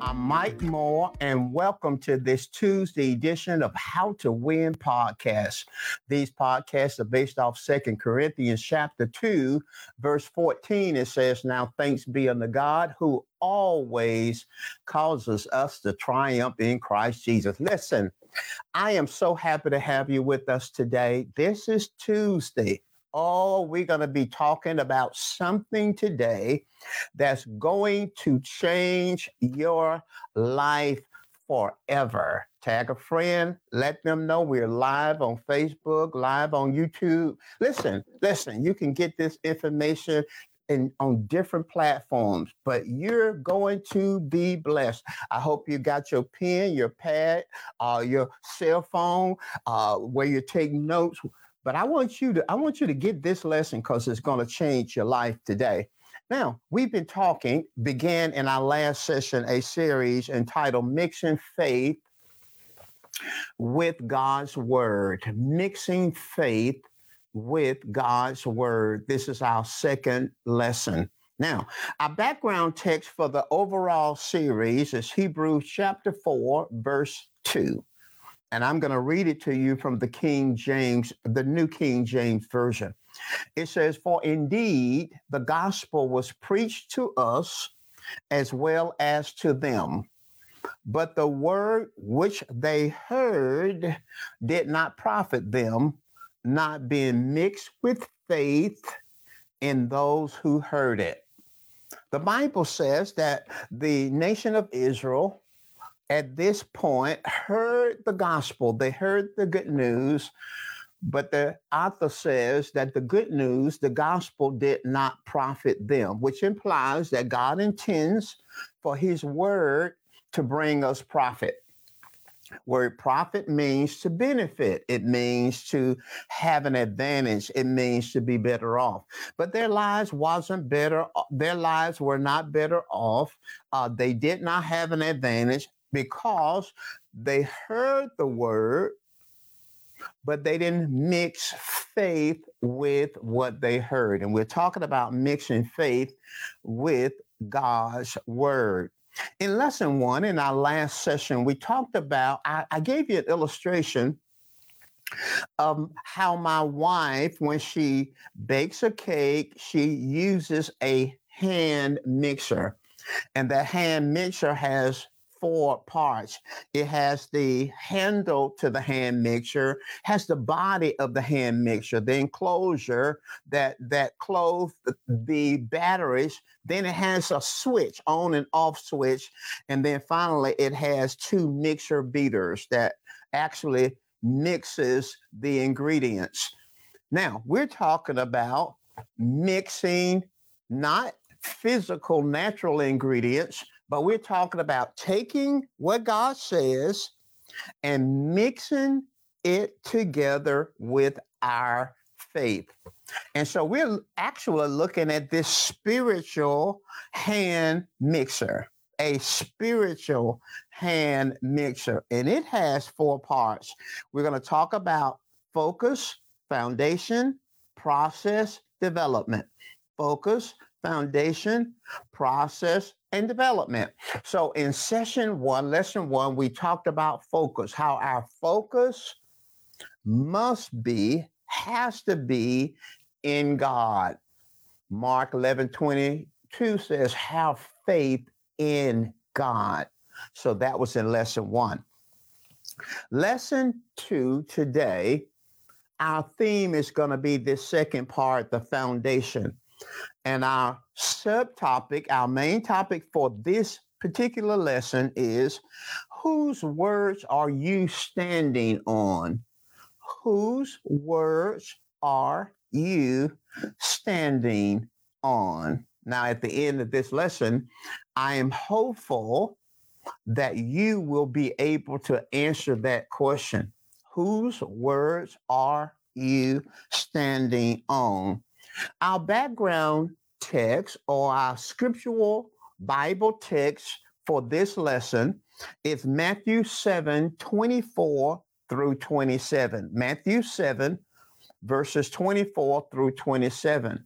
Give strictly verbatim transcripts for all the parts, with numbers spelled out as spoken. I'm Mike Moore, and welcome to this Tuesday edition of How to Win podcast. These podcasts are based off Second Corinthians chapter two, verse fourteen. It says, "Now thanks be unto God who always causes us to triumph in Christ Jesus." Listen, I am so happy to have you with us today. This is Tuesday. Oh, we're going to be talking about something today that's going to change your life forever. Tag a friend. Let them know we're live on Facebook, live on YouTube. Listen, listen, you can get this information in, on different platforms, but you're going to be blessed. I hope you got your pen, your pad, uh, your cell phone, uh, where you take notes. But I want you to I want you to get this lesson because it's going to change your life today. Now, we've been talking, began in our last session, a series entitled Mixing Faith with God's Word. Mixing Faith with God's Word. This is our second lesson. Now, our background text for the overall series is Hebrews chapter four, verse two. And I'm going to read it to you from the King James, the New King James Version. It says, "For indeed the gospel was preached to us as well as to them, but the word which they heard did not profit them, not being mixed with faith in those who heard it." The Bible says that the nation of Israel at this point heard the gospel. They heard the good news, but the author says that the good news, the gospel, did not profit them, which implies that God intends for his word to bring us profit. Word profit means to benefit. It means to have an advantage. It means to be better off. But their lives wasn't better. Their lives were not better off. Uh, they did not have an advantage, because they heard the word, but they didn't mix faith with what they heard. And we're talking about mixing faith with God's word. In lesson one, in our last session, we talked about, I, I gave you an illustration of how my wife, when she bakes a cake, she uses a hand mixer. And the hand mixer has four parts. It has the handle to the hand mixer, has the body of the hand mixer, the enclosure that that clothes the batteries. Then it has a switch, on and off switch, and then finally it has two mixer beaters that actually mixes the ingredients. Now we're talking about mixing, not physical, natural ingredients, but we're talking about taking what God says and mixing it together with our faith. And so we're actually looking at this spiritual hand mixer, a spiritual hand mixer, and it has four parts. We're going to talk about focus, foundation, process, development. Focus, foundation, process, and development. So in session one, lesson one, we talked about focus, how our focus must be, has to be in God. Mark eleven twenty-two says, "Have faith in God." So that was in lesson one. Lesson two today, our theme is going to be this second part, the foundation. And our subtopic, our main topic for this particular lesson is, whose words are you standing on? Whose words are you standing on? Now, at the end of this lesson, I am hopeful that you will be able to answer that question. Whose words are you standing on? Our background text, or our scriptural Bible text for this lesson, is Matthew seven, twenty-four through twenty-seven. Matthew seven, verses twenty-four through twenty-seven.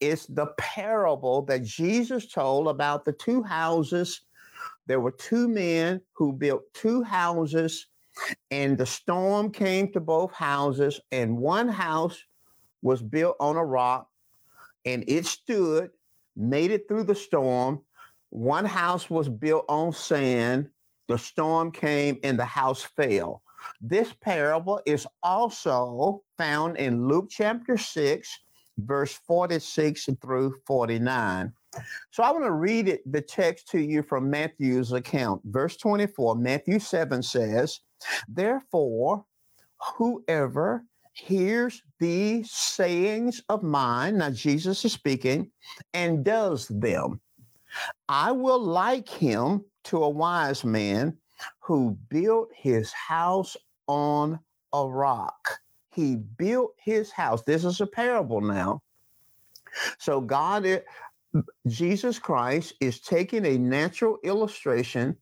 It's the parable that Jesus told about the two houses. There were two men who built two houses, and the storm came to both houses, and one house was built on a rock, and it stood, made it through the storm. One house was built on sand. The storm came and the house fell. This parable is also found in Luke chapter six, verse forty-six through forty-nine. So I want to read it, the text to you from Matthew's account. Verse twenty-four, Matthew seven says, "Therefore, whoever hears these sayings of mine," now Jesus is speaking, "and does them, I will like him to a wise man who built his house on a rock." He built his house. This is a parable now. So God, Jesus Christ is taking a natural illustration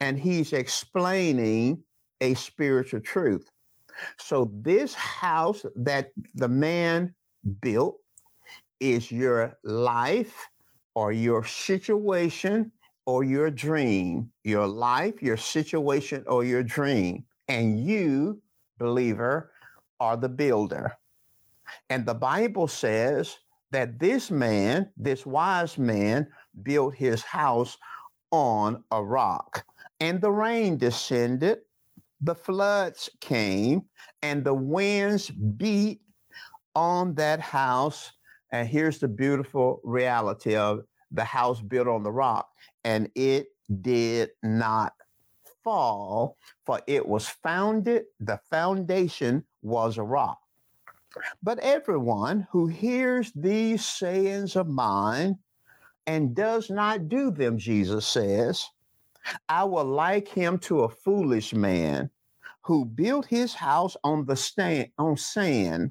and he's explaining a spiritual truth. So this house that the man built is your life or your situation or your dream, your life, your situation, or your dream. And you, believer, are the builder. And the Bible says that this man, this wise man, built his house on a rock. And the rain descended, the floods came, and the winds beat on that house. And here's the beautiful reality of the house built on the rock. And it did not fall, for it was founded, the foundation was a rock. But everyone who hears these sayings of mine and does not do them, Jesus says, I will like him to a foolish man who built his house on the stand, on sand,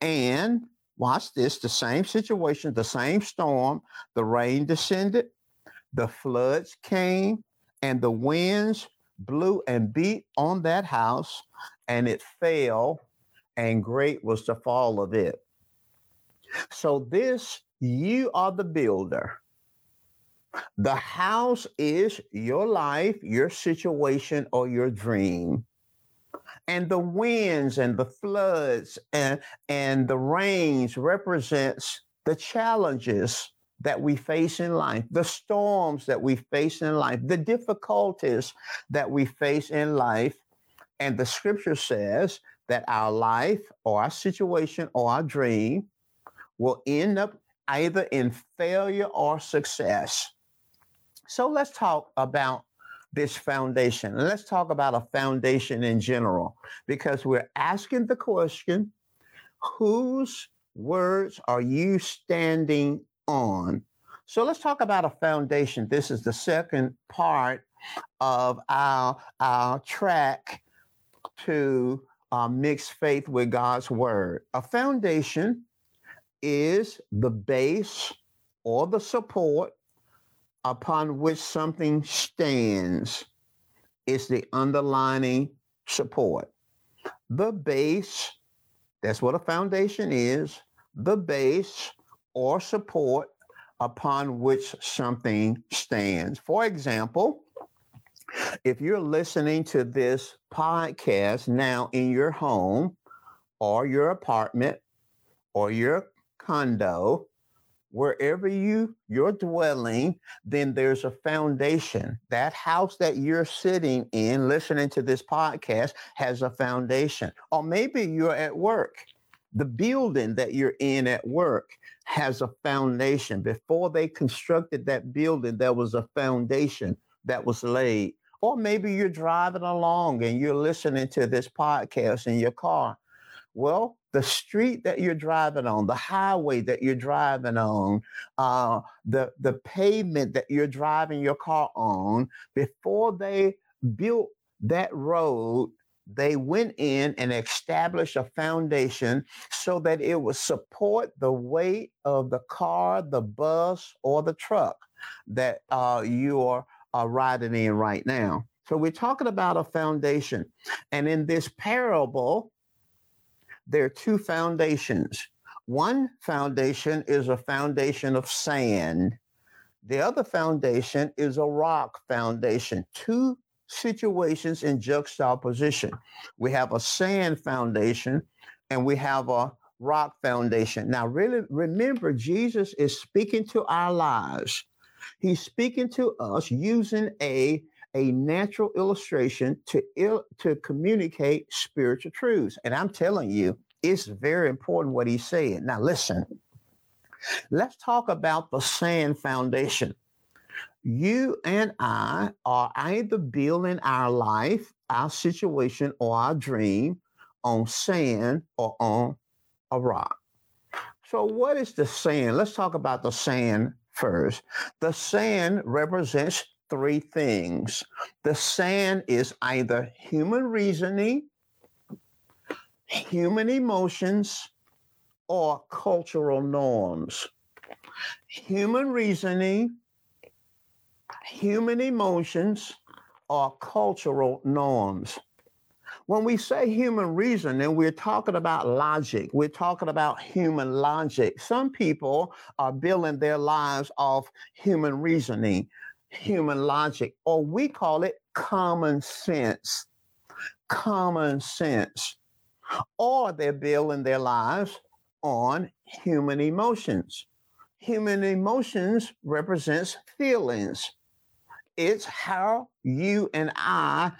and watch this, the same situation, the same storm, the rain descended, the floods came, and the winds blew and beat on that house, and it fell, and great was the fall of it. So this, you are the builder. The house is your life, your situation, or your dream. And the winds and the floods and, and the rains represents the challenges that we face in life, the storms that we face in life, the difficulties that we face in life. And the scripture says that our life or our situation or our dream will end up either in failure or success. So let's talk about this foundation. And let's talk about a foundation in general, because we're asking the question, whose words are you standing on? So let's talk about a foundation. This is the second part of our, our track to uh, mix faith with God's word. A foundation is the base or the support upon which something stands. It's the underlining support. The base, that's what a foundation is, the base or support upon which something stands. For example, if you're listening to this podcast now in your home or your apartment or your condo, wherever you, you're dwelling, then there's a foundation. That house that you're sitting in, listening to this podcast, has a foundation. Or maybe you're at work. The building that you're in at work has a foundation. Before they constructed that building, there was a foundation that was laid. Or maybe you're driving along and you're listening to this podcast in your car. Well, the street that you're driving on, the highway that you're driving on, uh, the, the pavement that you're driving your car on, before they built that road, they went in and established a foundation so that it would support the weight of the car, the bus, or the truck that uh, you are, are riding in right now. So we're talking about a foundation. And in this parable, there are two foundations. One foundation is a foundation of sand. The other foundation is a rock foundation. Two situations in juxtaposition. We have a sand foundation and we have a rock foundation. Now, really remember, Jesus is speaking to our lives. He's speaking to us using a a natural illustration to il- to communicate spiritual truths. And I'm telling you, it's very important what he said. Now, listen, let's talk about the sand foundation. You and I are either building our life, our situation, or our dream on sand or on a rock. So what is the sand? Let's talk about the sand first. The sand represents three things. The sand is either human reasoning, human emotions, or cultural norms. Human reasoning, human emotions, or cultural norms. When we say human reasoning, we're talking about logic. We're talking about human logic. Some people are building their lives off human reasoning, human logic, or we call it common sense, common sense, or they're building their lives on human emotions. Human emotions represents feelings. It's how you and I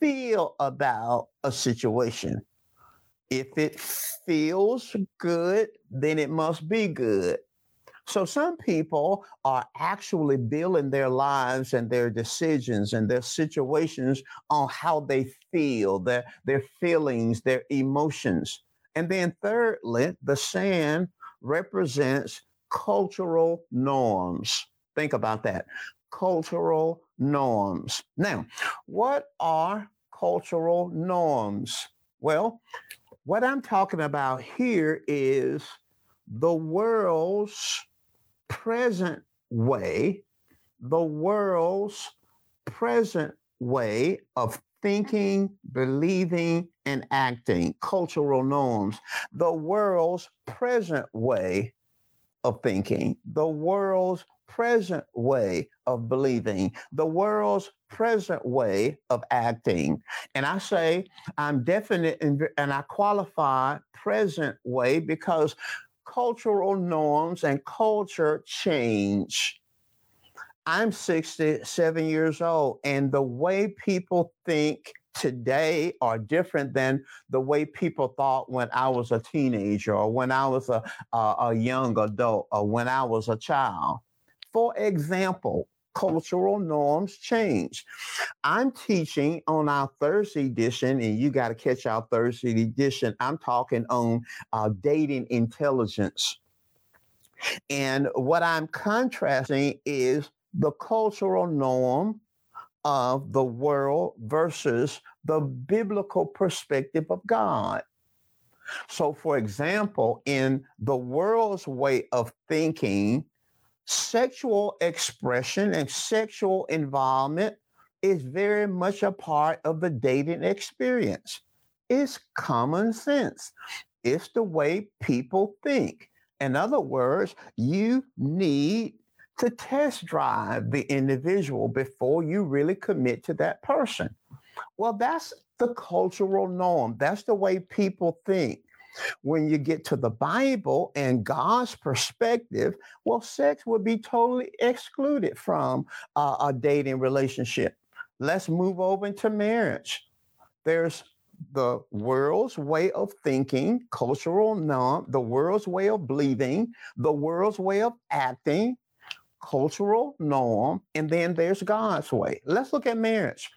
feel about a situation. If it feels good, then it must be good. So some people are actually building their lives and their decisions and their situations on how they feel, their, their feelings, their emotions. And then thirdly, the sand represents cultural norms. Think about that. Cultural norms. Now, what are cultural norms? Well, what I'm talking about here is the world's present way, the world's present way of thinking, believing, and acting, cultural norms, the world's present way of thinking, the world's present way of believing, the world's present way of acting. And I say I'm definite and, and I qualify present way because cultural norms and culture change. I'm sixty-seven years old, and the way people think today are different than the way people thought when I was a teenager or when I was a, a, a young adult or when I was a child. For example, cultural norms change. I'm teaching on our Thursday edition, and you got to catch our Thursday edition. I'm talking on uh, dating intelligence. And what I'm contrasting is the cultural norm of the world versus the biblical perspective of God. So, for example, in the world's way of thinking, sexual expression and sexual involvement is very much a part of the dating experience. It's common sense. It's the way people think. In other words, you need to test drive the individual before you really commit to that person. Well, that's the cultural norm. That's the way people think. When you get to the Bible and God's perspective, well, sex would be totally excluded from uh, a dating relationship. Let's move over into marriage. There's the world's way of thinking, cultural norm, the world's way of believing, the world's way of acting, cultural norm, and then there's God's way. Let's look at marriage.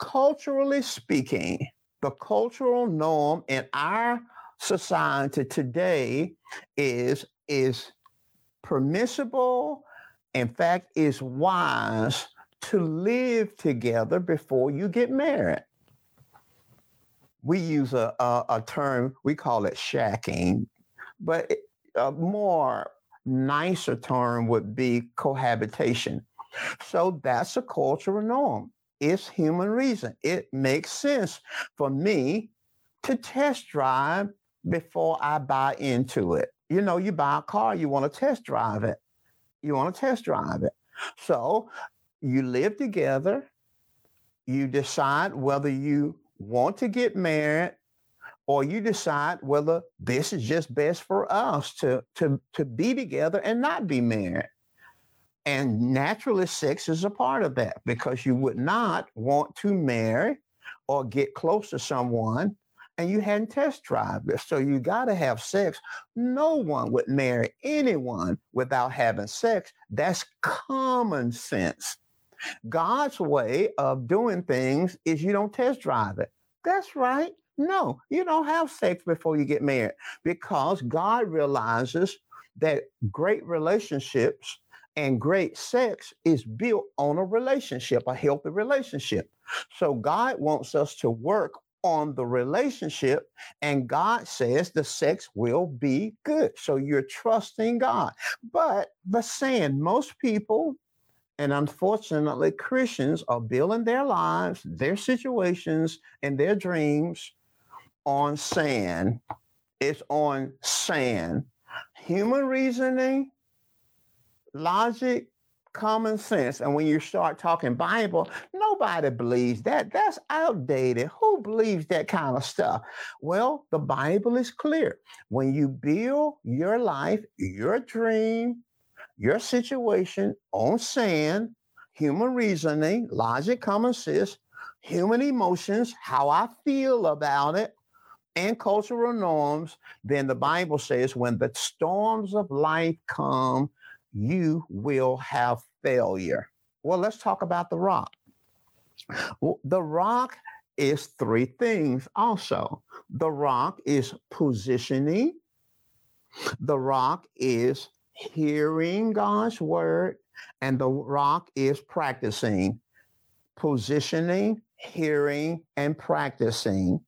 Culturally speaking, the cultural norm in our society today is, is permissible, in fact, is wise to live together before you get married. We use a, a, a term, we call it shacking, but a more nicer term would be cohabitation. So that's a cultural norm. it's human reason. It makes sense for me to test drive before I buy into it. You know, you buy a car, you want to test drive it. You want to test drive it. So you live together. You decide whether you want to get married, or you decide whether this is just best for us to, to, to be together and not be married. And naturally, sex is a part of that, because you would not want to marry or get close to someone and you hadn't test drive it. So you got to have sex. No one would marry anyone without having sex. That's common sense. God's way of doing things is you don't test drive it. That's right. No, you don't have sex before you get married, because God realizes that great relationships and great sex is built on a relationship, a healthy relationship. So God wants us to work on the relationship, and God says the sex will be good. So you're trusting God. But the saying, most people, and unfortunately, Christians, are building their lives, their situations, and their dreams on sand. It's on sand. Human reasoning, logic, common sense. And when you start talking Bible, nobody believes that. That's outdated. Who believes that kind of stuff? Well, the Bible is clear. When you build your life, your dream, your situation on sand, human reasoning, logic, common sense, human emotions, how I feel about it, and cultural norms, then the Bible says when the storms of life come, you will have failure. Well, let's talk about the rock. The rock is three things also. The rock is positioning. The rock is hearing God's word, and the rock is practicing, positioning, hearing, and practicing,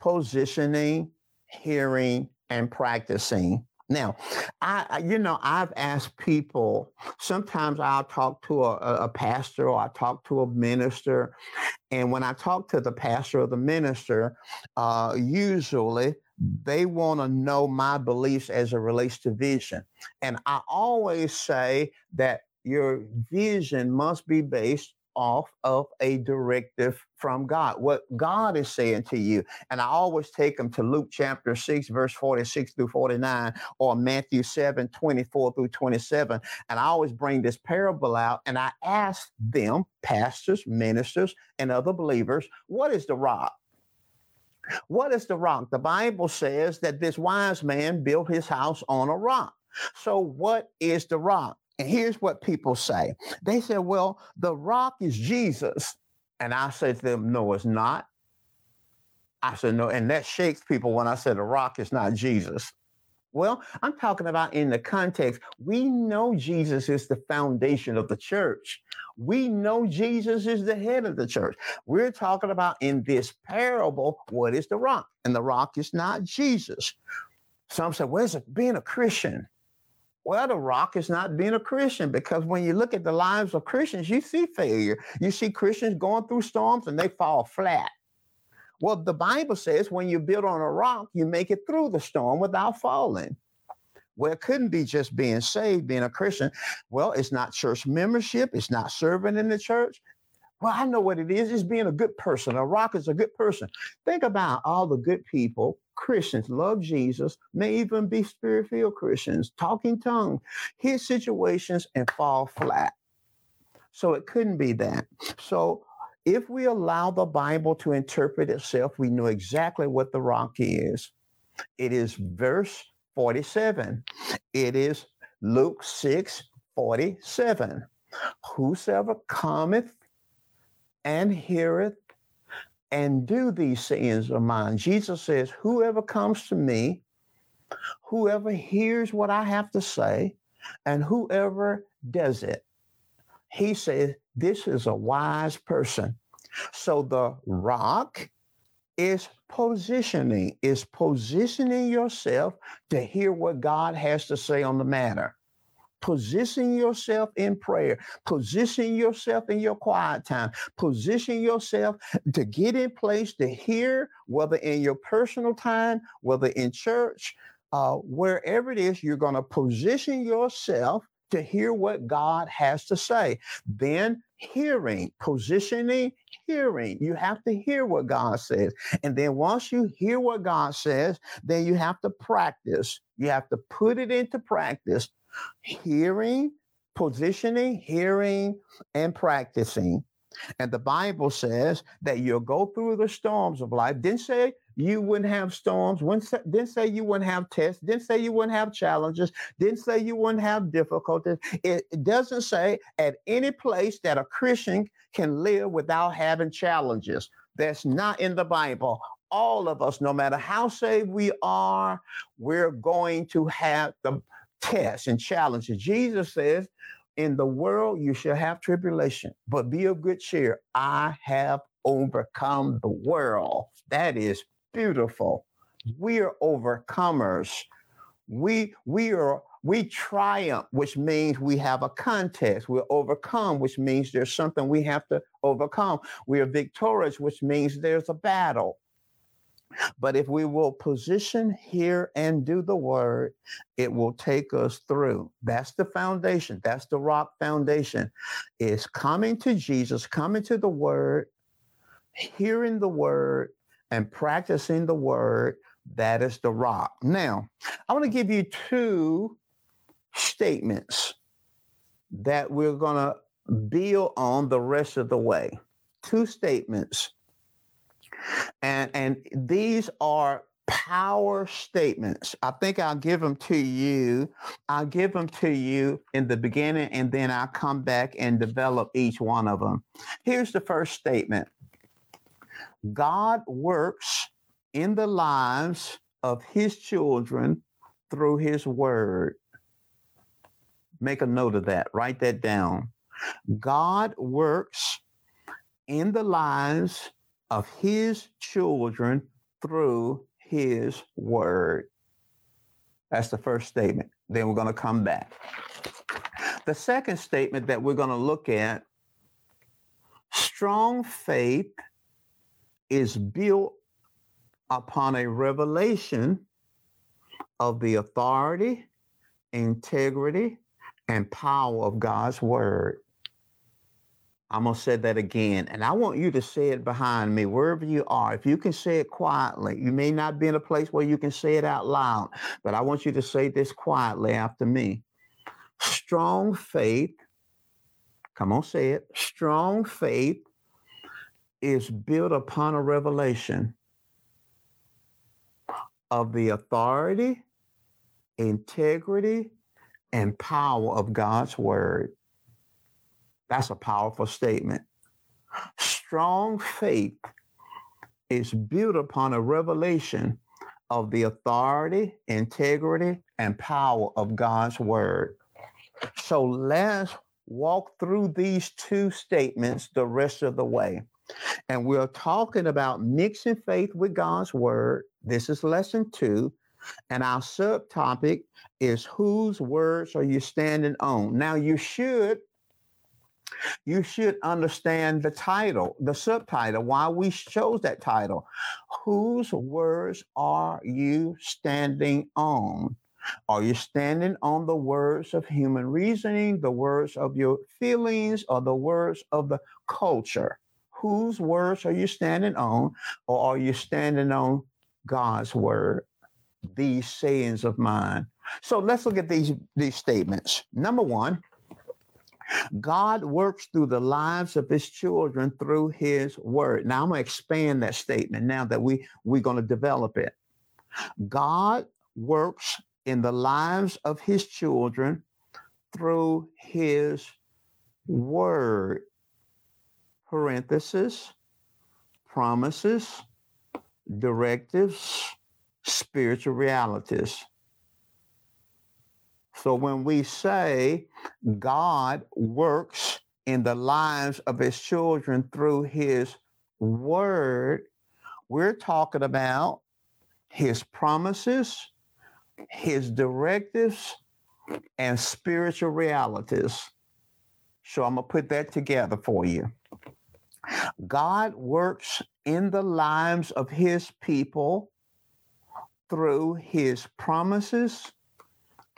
positioning, hearing, and practicing. Now, I, you know, I've asked people, sometimes I'll talk to a, a pastor or I talk to a minister. And when I talk to the pastor or the minister, uh, usually they want to know my beliefs as it relates to vision. And I always say that your vision must be based off of a directive from God, what God is saying to you. And I always take them to Luke chapter six, verse forty-six through forty-nine, or Matthew seven, twenty-four through twenty-seven. And I always bring this parable out, and I ask them, pastors, ministers, and other believers, what is the rock? What is the rock? The Bible says that this wise man built his house on a rock. So what is the rock? And here's what people say. They say, well, the rock is Jesus. And I say to them, no, it's not. I said, no. And that shakes people when I say the rock is not Jesus. Well, I'm talking about in the context. We know Jesus is the foundation of the church. We know Jesus is the head of the church. We're talking about in this parable, what is the rock? And the rock is not Jesus. Some say, well, it's being a Christian. Well, the rock is not being a Christian, because when you look at the lives of Christians, you see failure. You see Christians going through storms and they fall flat. Well, the Bible says when you build on a rock, you make it through the storm without falling. Well, it couldn't be just being saved, being a Christian. Well, it's not church membership. It's not serving in the church. Well, I know what it is. It's being a good person. A rock is a good person. Think about all the good people, Christians, love Jesus, may even be spirit-filled Christians, talking tongue, hit situations and fall flat. So it couldn't be that. So if we allow the Bible to interpret itself, we know exactly what the rock is. It is verse forty-seven. It is Luke six, forty-seven. Whosoever cometh and heareth and do these sayings of mine. Jesus says, whoever comes to me, whoever hears what I have to say, and whoever does it, he says, this is a wise person. So the rock is positioning, is positioning yourself to hear what God has to say on the matter. Position yourself in prayer. Position yourself in your quiet time. Position yourself to get in place to hear, whether in your personal time, whether in church, uh, wherever it is, you're going to position yourself to hear what God has to say. Then hearing, positioning, hearing. You have to hear what God says. And then once you hear what God says, then you have to practice. You have to put it into practice. Hearing, positioning, hearing, and practicing. And the Bible says that you'll go through the storms of life. Didn't say you wouldn't have storms. Didn't say you wouldn't have tests. Didn't say you wouldn't have challenges. Didn't say you wouldn't have difficulties. It doesn't say at any place that a Christian can live without having challenges. That's not in the Bible. All of us, no matter how saved we are, we're going to have the tests and challenges. Jesus says, in the world, you shall have tribulation, but be of good cheer. I have overcome the world. That is beautiful. We are overcomers. We, we are, we triumph, which means we have a contest. We're overcome, which means there's something we have to overcome. We are victorious, which means there's a battle. But if we will position, hear, and do the word, it will take us through. That's the foundation. That's the rock foundation. It's coming to Jesus, coming to the word, hearing the word, and practicing the word. That is the rock. Now, I want to give you two statements that we're going to build on the rest of the way. Two statements. And and these are power statements. I think I'll give them to you. I'll give them to you in the beginning, and then I'll come back and develop each one of them. Here's the first statement. God works in the lives of his children through his word. Make a note of that. Write that down. God works in the lives of his children through his word. That's the first statement. Then we're going to come back. The second statement that we're going to look at, strong faith is built upon a revelation of the authority, integrity, and power of God's word. I'm going to say that again, and I want you to say it behind me, wherever you are. If you can say it quietly, you may not be in a place where you can say it out loud, but I want you to say this quietly after me. Strong faith, come on, say it. Strong faith is built upon a revelation of the authority, integrity, and power of God's word. That's a powerful statement. Strong faith is built upon a revelation of the authority, integrity, and power of God's word. So let's walk through these two statements the rest of the way. And we're talking about mixing faith with God's word. This is lesson two. And our subtopic is whose words are you standing on? Now you should You should understand the title, the subtitle, why we chose that title. Whose words are you standing on? Are you standing on the words of human reasoning, the words of your feelings, or the words of the culture? Whose words are you standing on, or are you standing on God's word, these sayings of mine? So let's look at these, these statements. Number one, God works through the lives of his children through his word. Now, I'm going to expand that statement now that we, we're going to develop it. God works in the lives of his children through his word. Parenthesis, promises, directives, spiritual realities. So when we say God works in the lives of his children through his word, we're talking about his promises, his directives, and spiritual realities. So I'm going to put that together for you. God works in the lives of his people through his promises,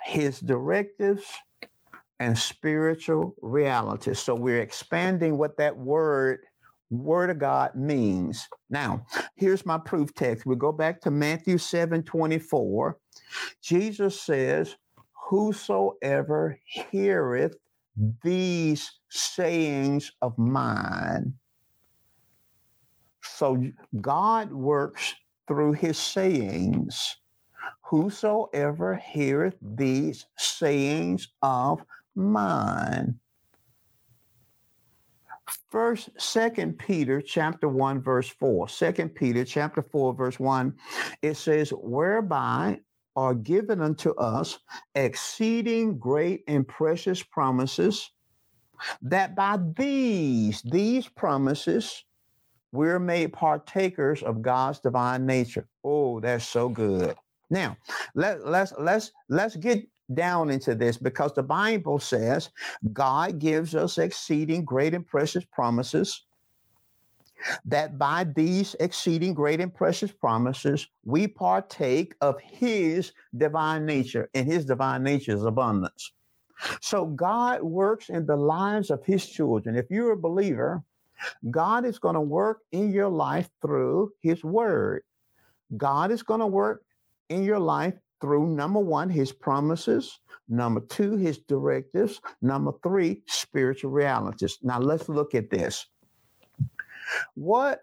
his directives, and spiritual realities. So we're expanding what that word, word of God means. Now, here's my proof text. We go back to Matthew seven twenty-four. Jesus says, whosoever heareth these sayings of mine. So God works through his sayings. Whosoever heareth these sayings of mine. First, Second Peter chapter one, verse four. Second Peter chapter four, verse one, it says, whereby are given unto us exceeding great and precious promises, that by these, these promises, we're made partakers of God's divine nature. Oh, that's so good. Now, let, let's, let's, let's get down into this, because the Bible says God gives us exceeding great and precious promises, that by these exceeding great and precious promises, we partake of his divine nature, and his divine nature is abundance. So God works in the lives of his children. If you're a believer, God is going to work in your life through his word. God is going to work in your life through, number one, his promises, number two, his directives, number three, spiritual realities. Now let's look at this. What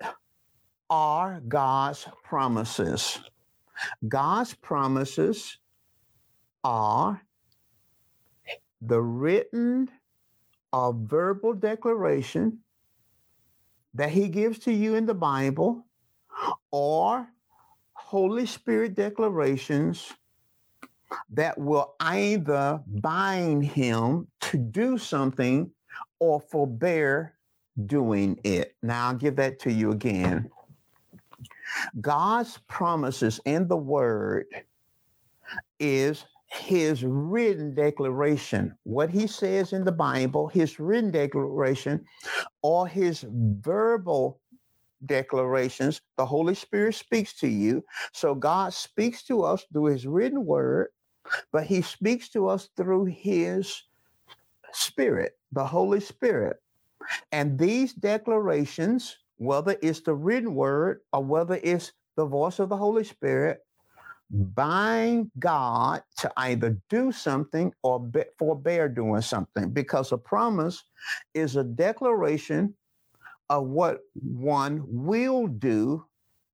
are God's promises? God's promises are the written or verbal declaration that he gives to you in the Bible, or Holy Spirit declarations that will either bind him to do something or forbear doing it. Now, I'll give that to you again. God's promises in the word is his written declaration, what he says in the Bible, his written declaration, or his verbal declarations. The Holy Spirit speaks to you. So God speaks to us through his written word, but he speaks to us through his spirit, the Holy Spirit. And these declarations, whether it's the written word or whether it's the voice of the Holy Spirit, bind God to either do something or be- forbear doing something, because a promise is a declaration of what one will do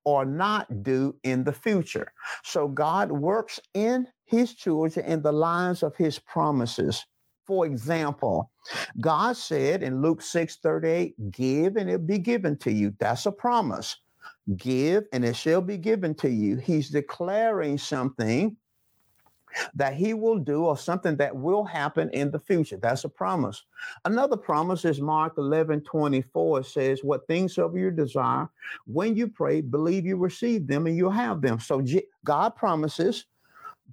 or not do in the future. So God works in his children in the lines of his promises. For example, God said in Luke six thirty-eight, give and it'll be given to you. That's a promise. Give and it shall be given to you. He's declaring something that he will do or something that will happen in the future. That's a promise. Another promise is Mark eleven twenty-four. It says, what things of you desire, when you pray, believe you receive them and you'll have them. So God promises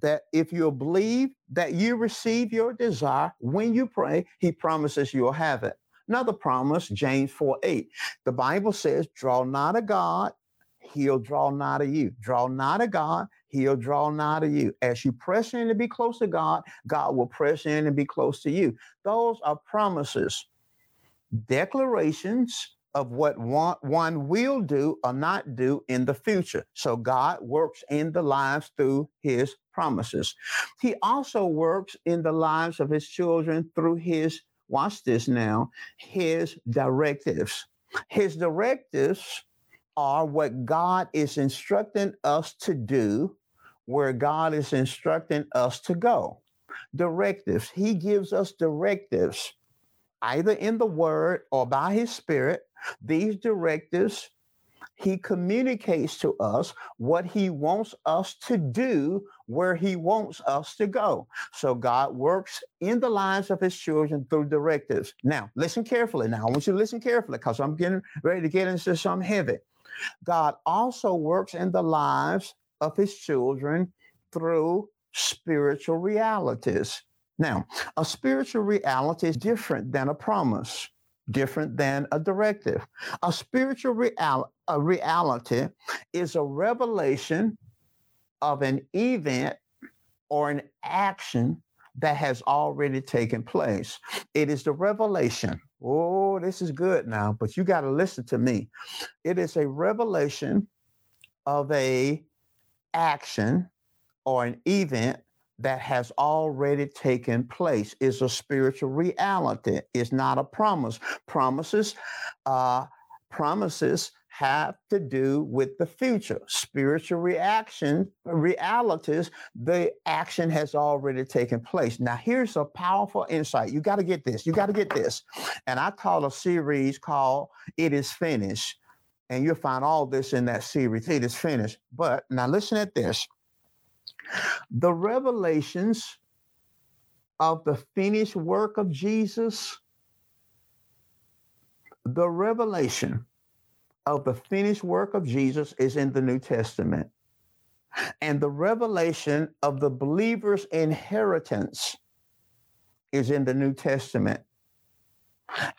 that if you'll believe that you receive your desire, when you pray, he promises you'll have it. Another promise, James four eight. The Bible says, draw nigh to God, he'll draw nigh to you. Draw nigh to God, he'll draw nigh to you. As you press in to be close to God, God will press in and be close to you. Those are promises, declarations of what one, one will do or not do in the future. So God works in the lives through his promises. He also works in the lives of his children through his, watch this now, his directives. His directives are what God is instructing us to do, where God is instructing us to go. Directives. He gives us directives, either in the word or by his spirit. These directives, he communicates to us what he wants us to do, where he wants us to go. So God works in the lives of his children through directives. Now, listen carefully. Now, I want you to listen carefully, because I'm getting ready to get into something heavy. God also works in the lives of his children through spiritual realities. Now, a spiritual reality is different than a promise, different than a directive. A spiritual real- a reality is a revelation of an event or an action that has already taken place. It is the revelation. Oh, this is good now, but you got to listen to me. It is a revelation of a action or an event that has already taken place. Is a spiritual reality. It's not a promise. Promises, uh, promises have to do with the future. Spiritual reaction, realities, the action has already taken place. Now, here's a powerful insight. You got to get this. You got to get this. And I taught a series called It Is Finished. And you'll find all this in that series. It is finished. But now listen at this. The revelations of the finished work of Jesus, the revelation of the finished work of Jesus is in the New Testament. And the revelation of the believer's inheritance is in the New Testament.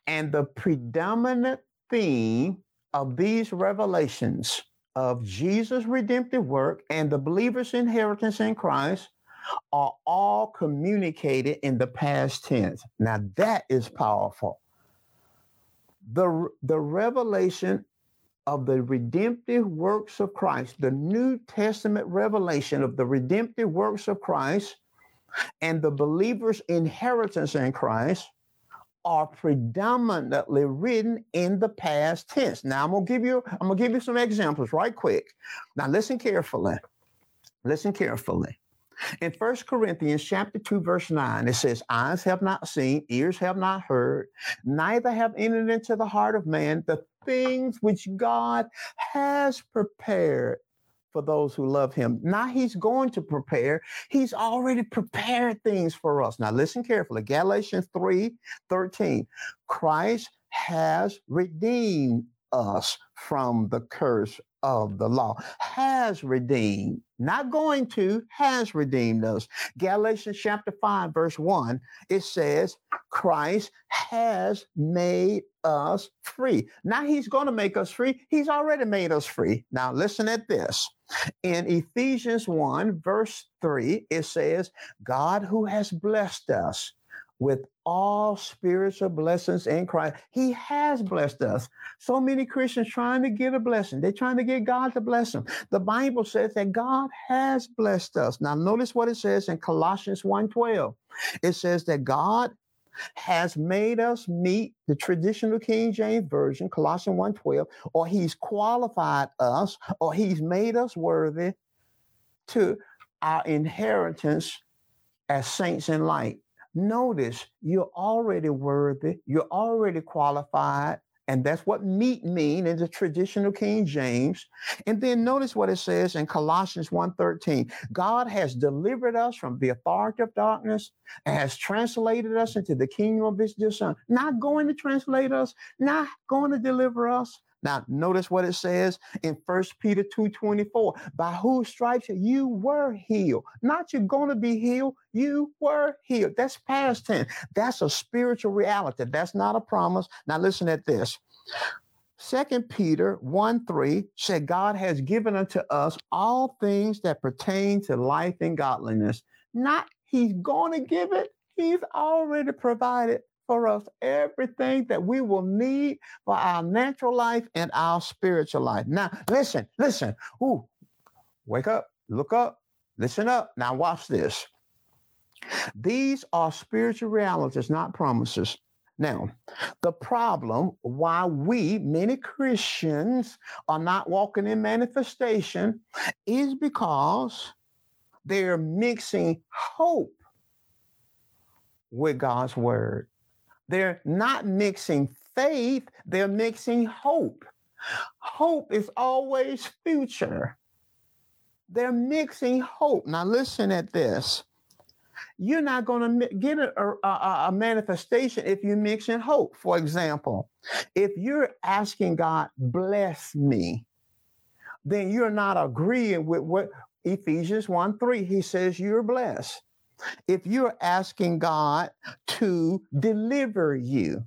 And the predominant theme of these revelations of Jesus' redemptive work and the believer's inheritance in Christ are all communicated in the past tense. Now that is powerful. The, the revelation of the redemptive works of Christ, the New Testament revelation of the redemptive works of Christ and the believer's inheritance in Christ are predominantly written in the past tense. Now I'm gonna give you, I'm gonna give you some examples right quick. Now listen carefully. Listen carefully. In First Corinthians chapter two, verse nine, it says, eyes have not seen, ears have not heard, neither have entered into the heart of man the things which God has prepared for those who love him. Now he's going to prepare. He's already prepared things for us. Now listen carefully. Galatians three thirteen. Christ has redeemed us from the curse of the law. Has redeemed. Not going to, has redeemed us. Galatians chapter five, verse one, it says, Christ has made us free. Now he's going to make us free. He's already made us free. Now listen at this. In Ephesians one, verse three, it says, God who has blessed us with all spiritual blessings in Christ. He has blessed us. So many Christians trying to get a blessing. They're trying to get God to bless them. The Bible says that God has blessed us. Now notice what it says in Colossians one twelve. It says that God has made us meet, the traditional King James Version, Colossians one twelve, or he's qualified us, or he's made us worthy to our inheritance as saints in light. Notice you're already worthy, you're already qualified, and that's what meet mean in the traditional King James. And then notice what it says in Colossians one thirteen. God has delivered us from the authority of darkness and has translated us into the kingdom of his dear son. Not going to translate us, not going to deliver us. Now, notice what it says in First Peter two twenty-four, by whose stripes you were healed. Not you're going to be healed, you were healed. That's past tense. That's a spiritual reality. That's not a promise. Now, listen at this. Second Peter one three said, God has given unto us all things that pertain to life and godliness. Not he's going to give it. He's already provided for us everything that we will need for our natural life and our spiritual life. Now, listen, listen. Ooh, wake up, look up, listen up. Now watch this. These are spiritual realities, not promises. Now, the problem why we, many Christians, are not walking in manifestation is because they're mixing hope with God's word. They're not mixing faith, they're mixing hope. Hope is always future. They're mixing hope. Now listen at this. You're not going to get a, a, a manifestation if you're mixing hope. For example, if you're asking God, bless me, then you're not agreeing with what Ephesians one three, he says you're blessed. If you're asking God to deliver you,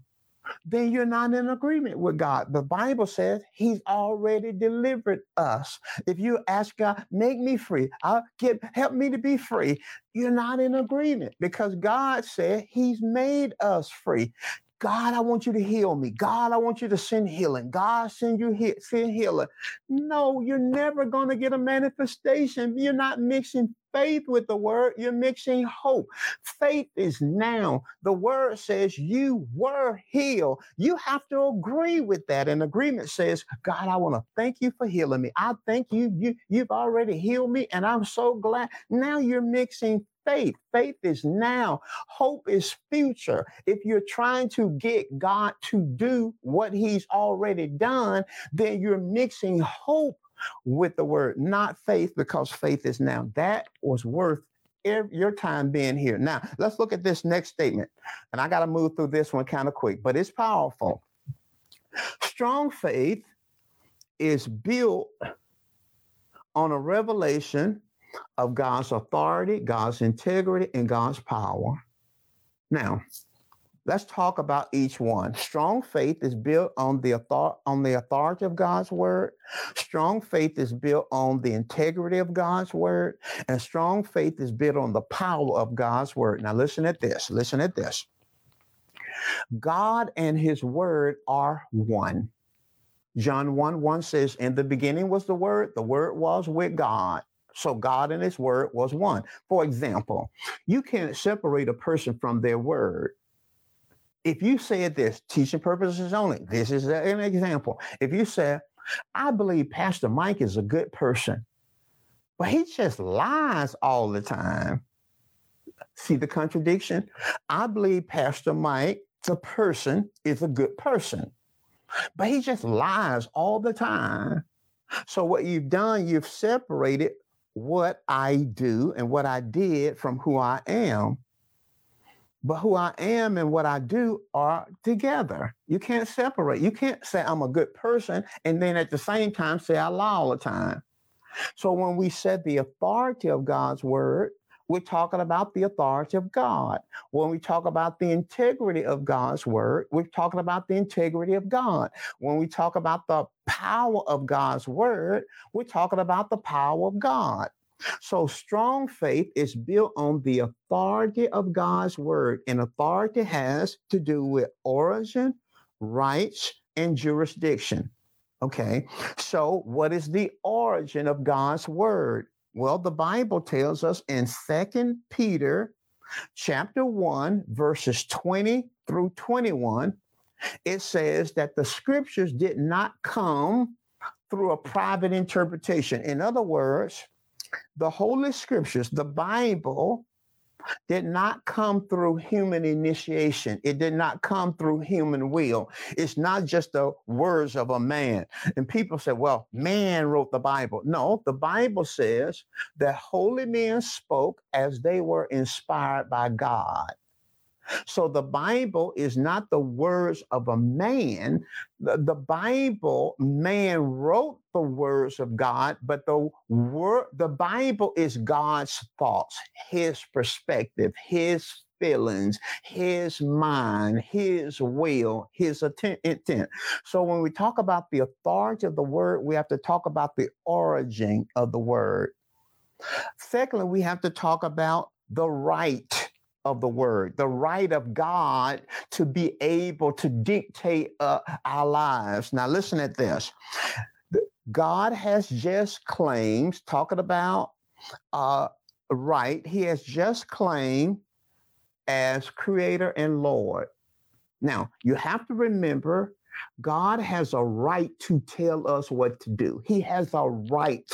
then you're not in agreement with God. The Bible says he's already delivered us. If you ask God, make me free, I'll get, help me to be free, you're not in agreement because God said he's made us free. God, I want you to heal me. God, I want you to send healing. God, send you he- send healing. No, you're never going to get a manifestation. You're not mixing faith with the word. You're mixing hope. Faith is now. The word says you were healed. You have to agree with that. And agreement says, God, I want to thank you for healing me. I thank you. you. You've already healed me, and I'm so glad. Now you're mixing faith. Faith is now. Hope is future. If you're trying to get God to do what he's already done, then you're mixing hope with the word, not faith, because faith is now. That was worth every, your time being here. Now, let's look at this next statement. And I got to move through this one kind of quick, but it's powerful. Strong faith is built on a revelation of God's authority, God's integrity, and God's power. Now, let's talk about each one. Strong faith is built on the author- on the authority of God's word. Strong faith is built on the integrity of God's word. And strong faith is built on the power of God's word. Now, listen at this. Listen at this. God and his word are one. John one one says, in the beginning was the word. The word was with God. So God and his word was one. For example, you can't separate a person from their word. If you said this, teaching purposes only, this is an example. If you said, I believe Pastor Mike is a good person, but he just lies all the time. See the contradiction? I believe Pastor Mike, the person, is a good person, but he just lies all the time. So what you've done, you've separated what I do and what I did from who I am. But who I am and what I do are together. You can't separate. You can't say I'm a good person and then at the same time say I lie all the time. So when we said the authority of God's word, we're talking about the authority of God. When we talk about the integrity of God's word, we're talking about the integrity of God. When we talk about the power of God's word, we're talking about the power of God. So strong faith is built on the authority of God's word, and authority has to do with origin, rights, and jurisdiction. Okay, so what is the origin of God's word? Well, the Bible tells us in Second Peter chapter one, verses twenty through twenty-one, it says that the scriptures did not come through a private interpretation. In other words, the Holy Scriptures, the Bible, did not come through human initiation. It did not come through human will. It's not just the words of a man. And people say, well, man wrote the Bible. No, the Bible says that holy men spoke as they were inspired by God. So the Bible is not the words of a man. The, the Bible, man wrote the words of God, but the word, the Bible is God's thoughts, his perspective, his feelings, his mind, his will, his intent. So when we talk about the authority of the word, we have to talk about the origin of the word. Secondly, we have to talk about the right of the word, the right of God to be able to dictate uh, our lives. Now, listen at this. God has just claimed, talking about uh, right, he has just claimed as creator and Lord. Now, you have to remember, God has a right to tell us what to do. He has a right.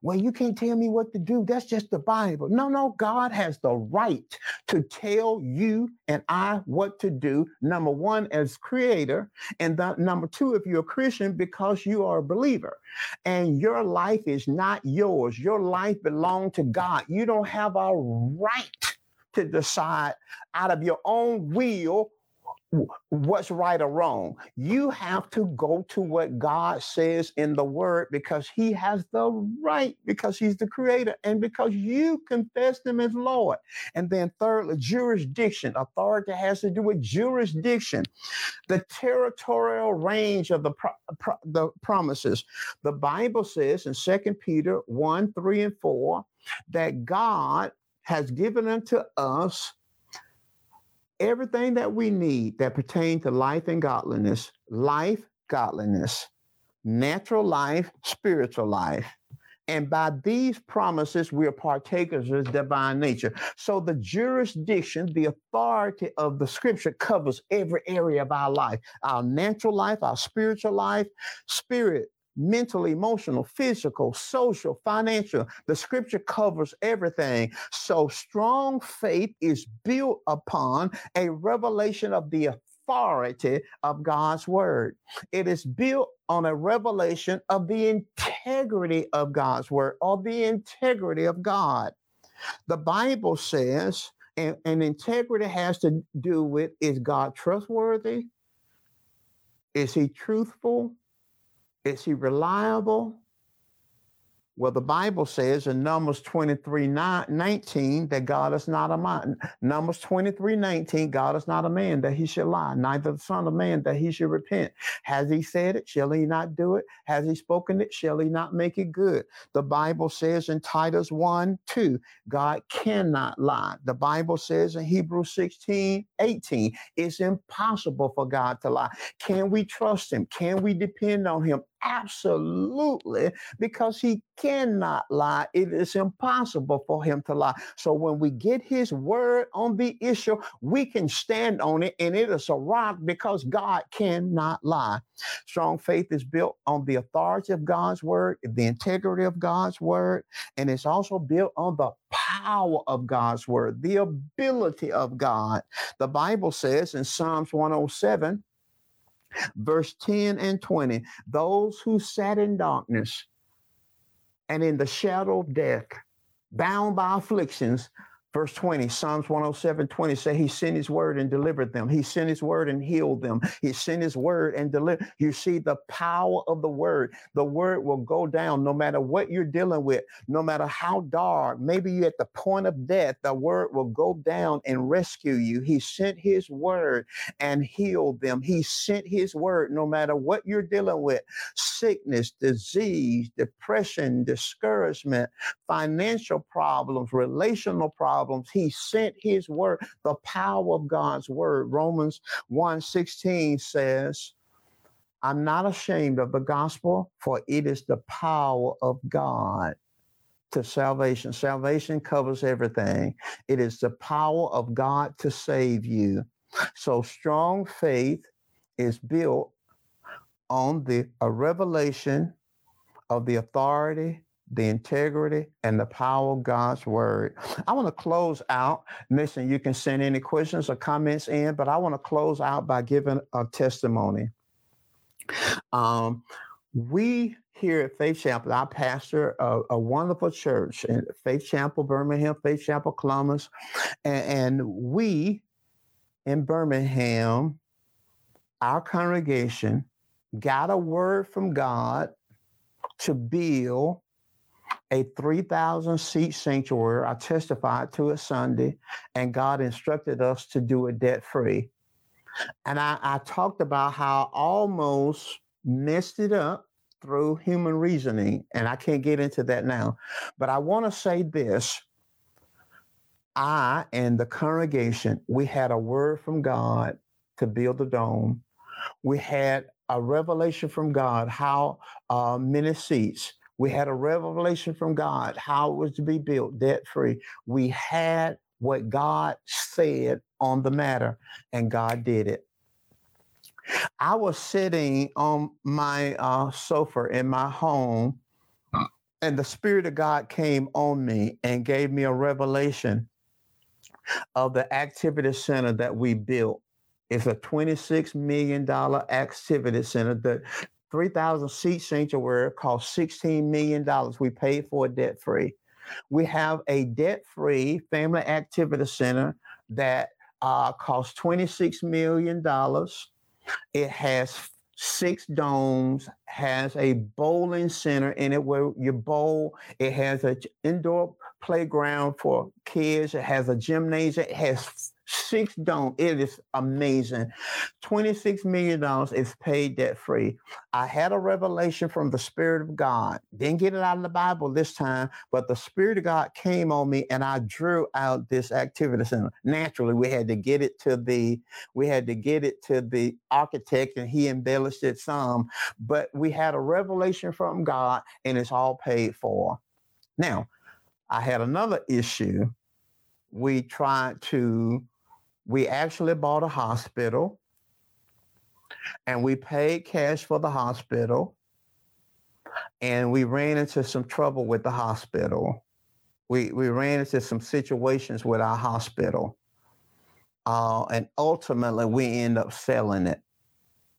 Well, you can't tell me what to do. That's just the Bible. No, no, God has the right to tell you and I what to do. Number one, as creator. And the, number two, if you're a Christian, because you are a believer and your life is not yours. Your life belongs to God. You don't have a right to decide out of your own will what's right or wrong. You have to go to what God says in the word, because he has the right, because he's the creator, and because you confess him as Lord. And then thirdly, jurisdiction. Authority has to do with jurisdiction, the territorial range of the, pro- pro- the promises. The Bible says in Second Peter one, three and four, that God has given unto us everything that we need that pertains to life and godliness, life, godliness, natural life, spiritual life. And by these promises, we are partakers of his divine nature. So the jurisdiction, the authority of the scripture covers every area of our life, our natural life, our spiritual life, spirit, mental, emotional, physical, social, financial. The scripture covers everything. So strong faith is built upon a revelation of the authority of God's word. It is built on a revelation of the integrity of God's word, or the integrity of God. The Bible says, and, and integrity has to do with, is God trustworthy? Is he truthful? Is he reliable? Well, the Bible says in Numbers twenty-three nineteen that God is not a man. Numbers twenty-three nineteen, God is not a man that he should lie, neither the son of man that he should repent. Has he said it? Shall he not do it? Has he spoken it? Shall he not make it good? The Bible says in Titus one, two, God cannot lie. The Bible says in Hebrews sixteen, eighteen, it's impossible for God to lie. Can we trust him? Can we depend on him? Absolutely, because he cannot lie. It is impossible for him to lie. So when we get his word on the issue, we can stand on it, and it is a rock, because God cannot lie. Strong faith is built on the authority of God's word, the integrity of God's word, and it's also built on the power of God's word, the ability of God. The Bible says in Psalms one oh seven, verse ten and twenty, those who sat in darkness and in the shadow of death, bound by afflictions. Verse twenty, Psalms one oh seven, twenty say he sent his word and delivered them. He sent his word and healed them. He sent his word and delivered. You see the power of the word. The word will go down no matter what you're dealing with, no matter how dark. Maybe you're at the point of death. The word will go down and rescue you. He sent his word and healed them. He sent his word no matter what you're dealing with. Sickness, disease, depression, discouragement, financial problems, relational problems. He sent his word, the power of God's word. Romans one sixteen says, I'm not ashamed of the gospel, for it is the power of God to salvation. Salvation covers everything. It is the power of God to save you. So strong faith is built on the a revelation of the authority, the integrity, and the power of God's word. I want to close out. Listen, you can send any questions or comments in, but I want to close out by giving a testimony. Um, we here at Faith Chapel, I pastor a, a wonderful church in Faith Chapel, Birmingham, Faith Chapel, Columbus. And, and we in Birmingham, our congregation, got a word from God to build a three thousand seat sanctuary. I testified to it Sunday, and God instructed us to do it debt-free. And I, I talked about how I almost messed it up through human reasoning, and I can't get into that now. But I want to say this. I and the congregation, we had a word from God to build a dome. We had a revelation from God how uh, many seats. We had a revelation from God how it was to be built debt-free. We had what God said on the matter, and God did it. I was sitting on my uh, sofa in my home, and the Spirit of God came on me and gave me a revelation of the activity center that we built. It's a twenty-six million dollars activity center that three thousand seat sanctuary cost sixteen million dollars. We paid for it debt-free. We have a debt-free family activity center that uh, cost twenty-six million dollars. It has six domes, has a bowling center in it where you bowl. It has an indoor playground for kids. It has a gymnasium. It has six domes. It is amazing. twenty-six million dollars is paid debt free. I had a revelation from the Spirit of God. Didn't get it out of the Bible this time, but the Spirit of God came on me and I drew out this activity center. Naturally, we had to get it to the, we had to get it to the architect and he embellished it some, but we had a revelation from God and it's all paid for. Now, I had another issue. We tried to, we actually bought a hospital and we paid cash for the hospital and we ran into some trouble with the hospital. We we ran into some situations with our hospital uh, and ultimately we end up selling it.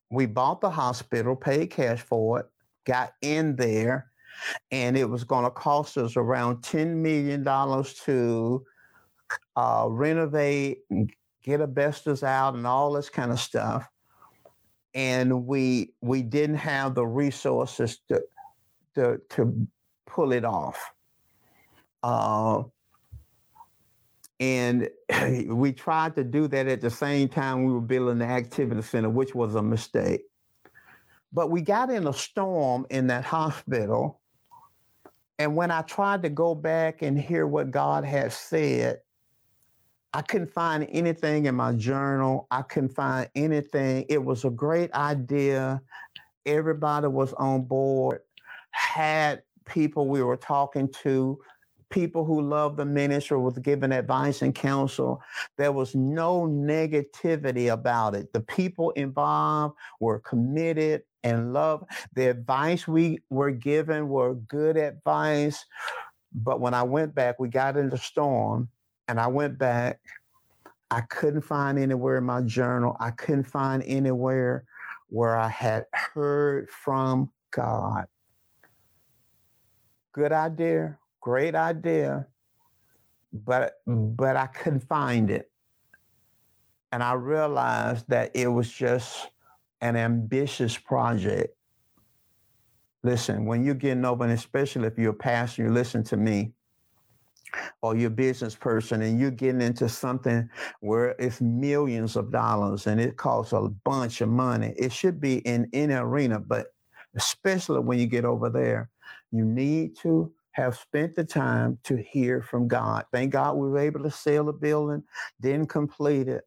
We bought the hospital, paid cash for it, got in there, and it was going to cost us around ten million dollars to uh, renovate and get asbestos out and all this kind of stuff. And we we didn't have the resources to to, to pull it off. Uh, and we tried to do that at the same time we were building the activity center, which was a mistake. But we got in a storm in that hospital. And when I tried to go back and hear what God had said, I couldn't find anything in my journal. I couldn't find anything. It was a great idea. Everybody was on board. Had people we were talking to, people who loved the ministry, was giving advice and counsel. There was no negativity about it. The people involved were committed and loved. The advice we were given were good advice. But when I went back, we got in the storm. And I went back, I couldn't find anywhere in my journal. I couldn't find anywhere where I had heard from God. Good idea, great idea, but, but I couldn't find it. And I realized that it was just an ambitious project. Listen, when you're getting over, and especially if you're a pastor, you listen to me, or your business person, and you're getting into something where it's millions of dollars and it costs a bunch of money. It should be in any arena, but especially when you get over there, you need to have spent the time to hear from God. Thank God we were able to sell the building, didn't complete it,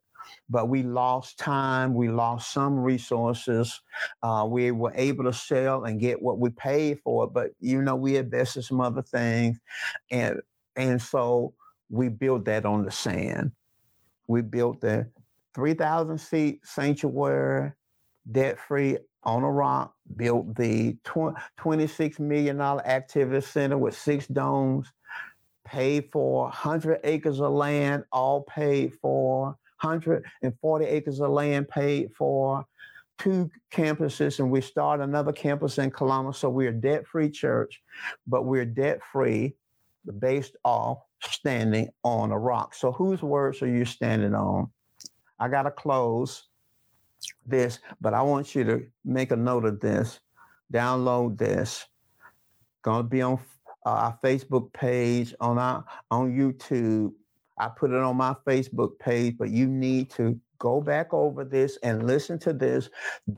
but we lost time. We lost some resources. Uh, we were able to sell and get what we paid for, but you know, we invested some other things and And so we built that on the sand. We built the three thousand seat sanctuary, debt-free, on a rock, built the twenty-six million dollars activity center with six domes, paid for one hundred acres of land, all paid for, one hundred forty acres of land paid for, two campuses, and we started another campus in Columbus. So we're a debt-free church, but we're debt-free, based off standing on a rock. So whose words are you standing on? I got to close this, but I want you to make a note of this. Download this. Going to be on uh, our Facebook page, on our on YouTube. I put it on my Facebook page, but you need to go back over this and listen to this.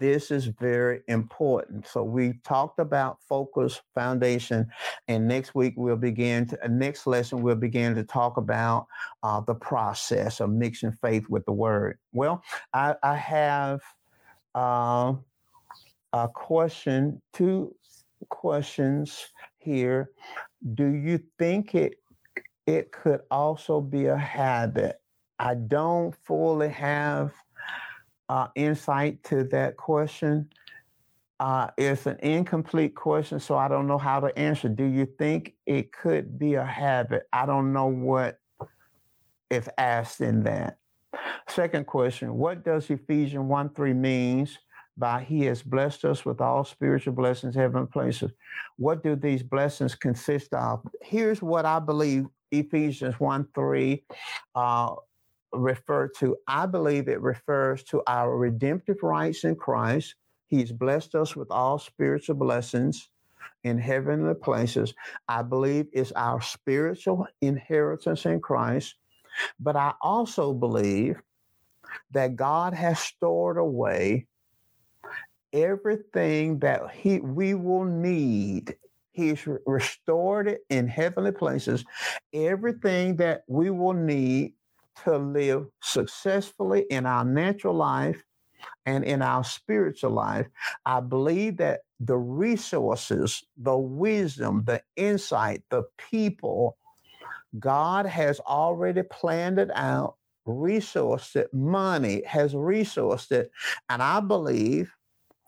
This is very important. So we talked about focus, foundation, and next week we'll begin, to, next lesson we'll begin to talk about uh, the process of mixing faith with the word. Well, I, I have uh, a question, two questions here. Do you think it it could also be a habit? I don't fully have uh, insight to that question. Uh, it's an incomplete question, so I don't know how to answer. Do you think it could be a habit? I don't know what is asked in that. Second question, what does Ephesians one three means by he has blessed us with all spiritual blessings, heavenly places? What do these blessings consist of? Here's what I believe Ephesians one three uh, refer to? I believe it refers to our redemptive rights in Christ. He's blessed us with all spiritual blessings in heavenly places. I believe it's our spiritual inheritance in Christ. But I also believe that God has stored away everything that he, we will need. He's restored it in heavenly places, everything that we will need to live successfully in our natural life and in our spiritual life. I believe that the resources, the wisdom, the insight, the people, God has already planned it out, resourced it, money has resourced it. And I believe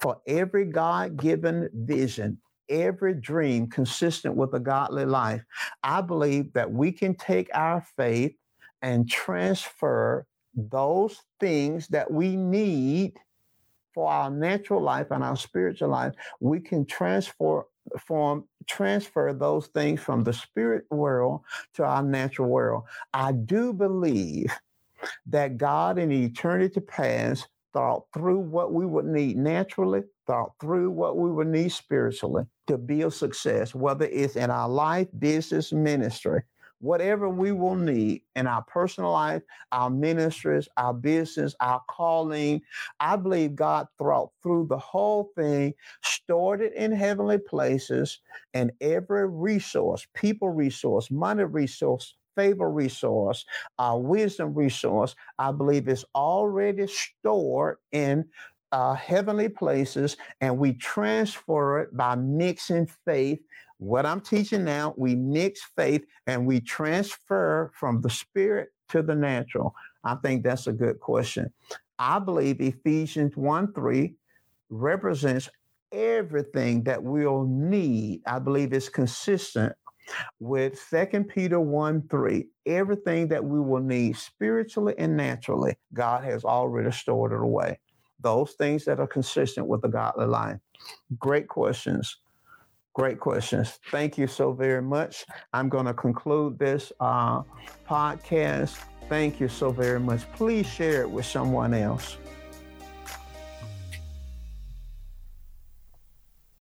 for every God-given vision, every dream consistent with a godly life, I believe that we can take our faith and transfer those things that we need for our natural life and our spiritual life. We can transfer, form, transfer those things from the spirit world to our natural world. I do believe that God in eternity past thought through what we would need naturally, thought through what we would need spiritually to build success, whether it's in our life, business, ministry, whatever we will need in our personal life, our ministries, our business, our calling. I believe God thought through the whole thing, stored it in heavenly places, and every resource, people resource, money resource, favor resource, uh, wisdom resource, I believe is already stored in uh, heavenly places, and we transfer it by mixing faith. What I'm teaching now, we mix faith and we transfer from the spirit to the natural. I think that's a good question. I believe Ephesians one three represents everything that we'll need. I believe it's consistent with Second Peter one three, everything that we will need spiritually and naturally, God has already stored it away. Those things that are consistent with the godly life. Great questions. Great questions. Thank you so very much. I'm going to conclude this uh, podcast. Thank you so very much. Please share it with someone else.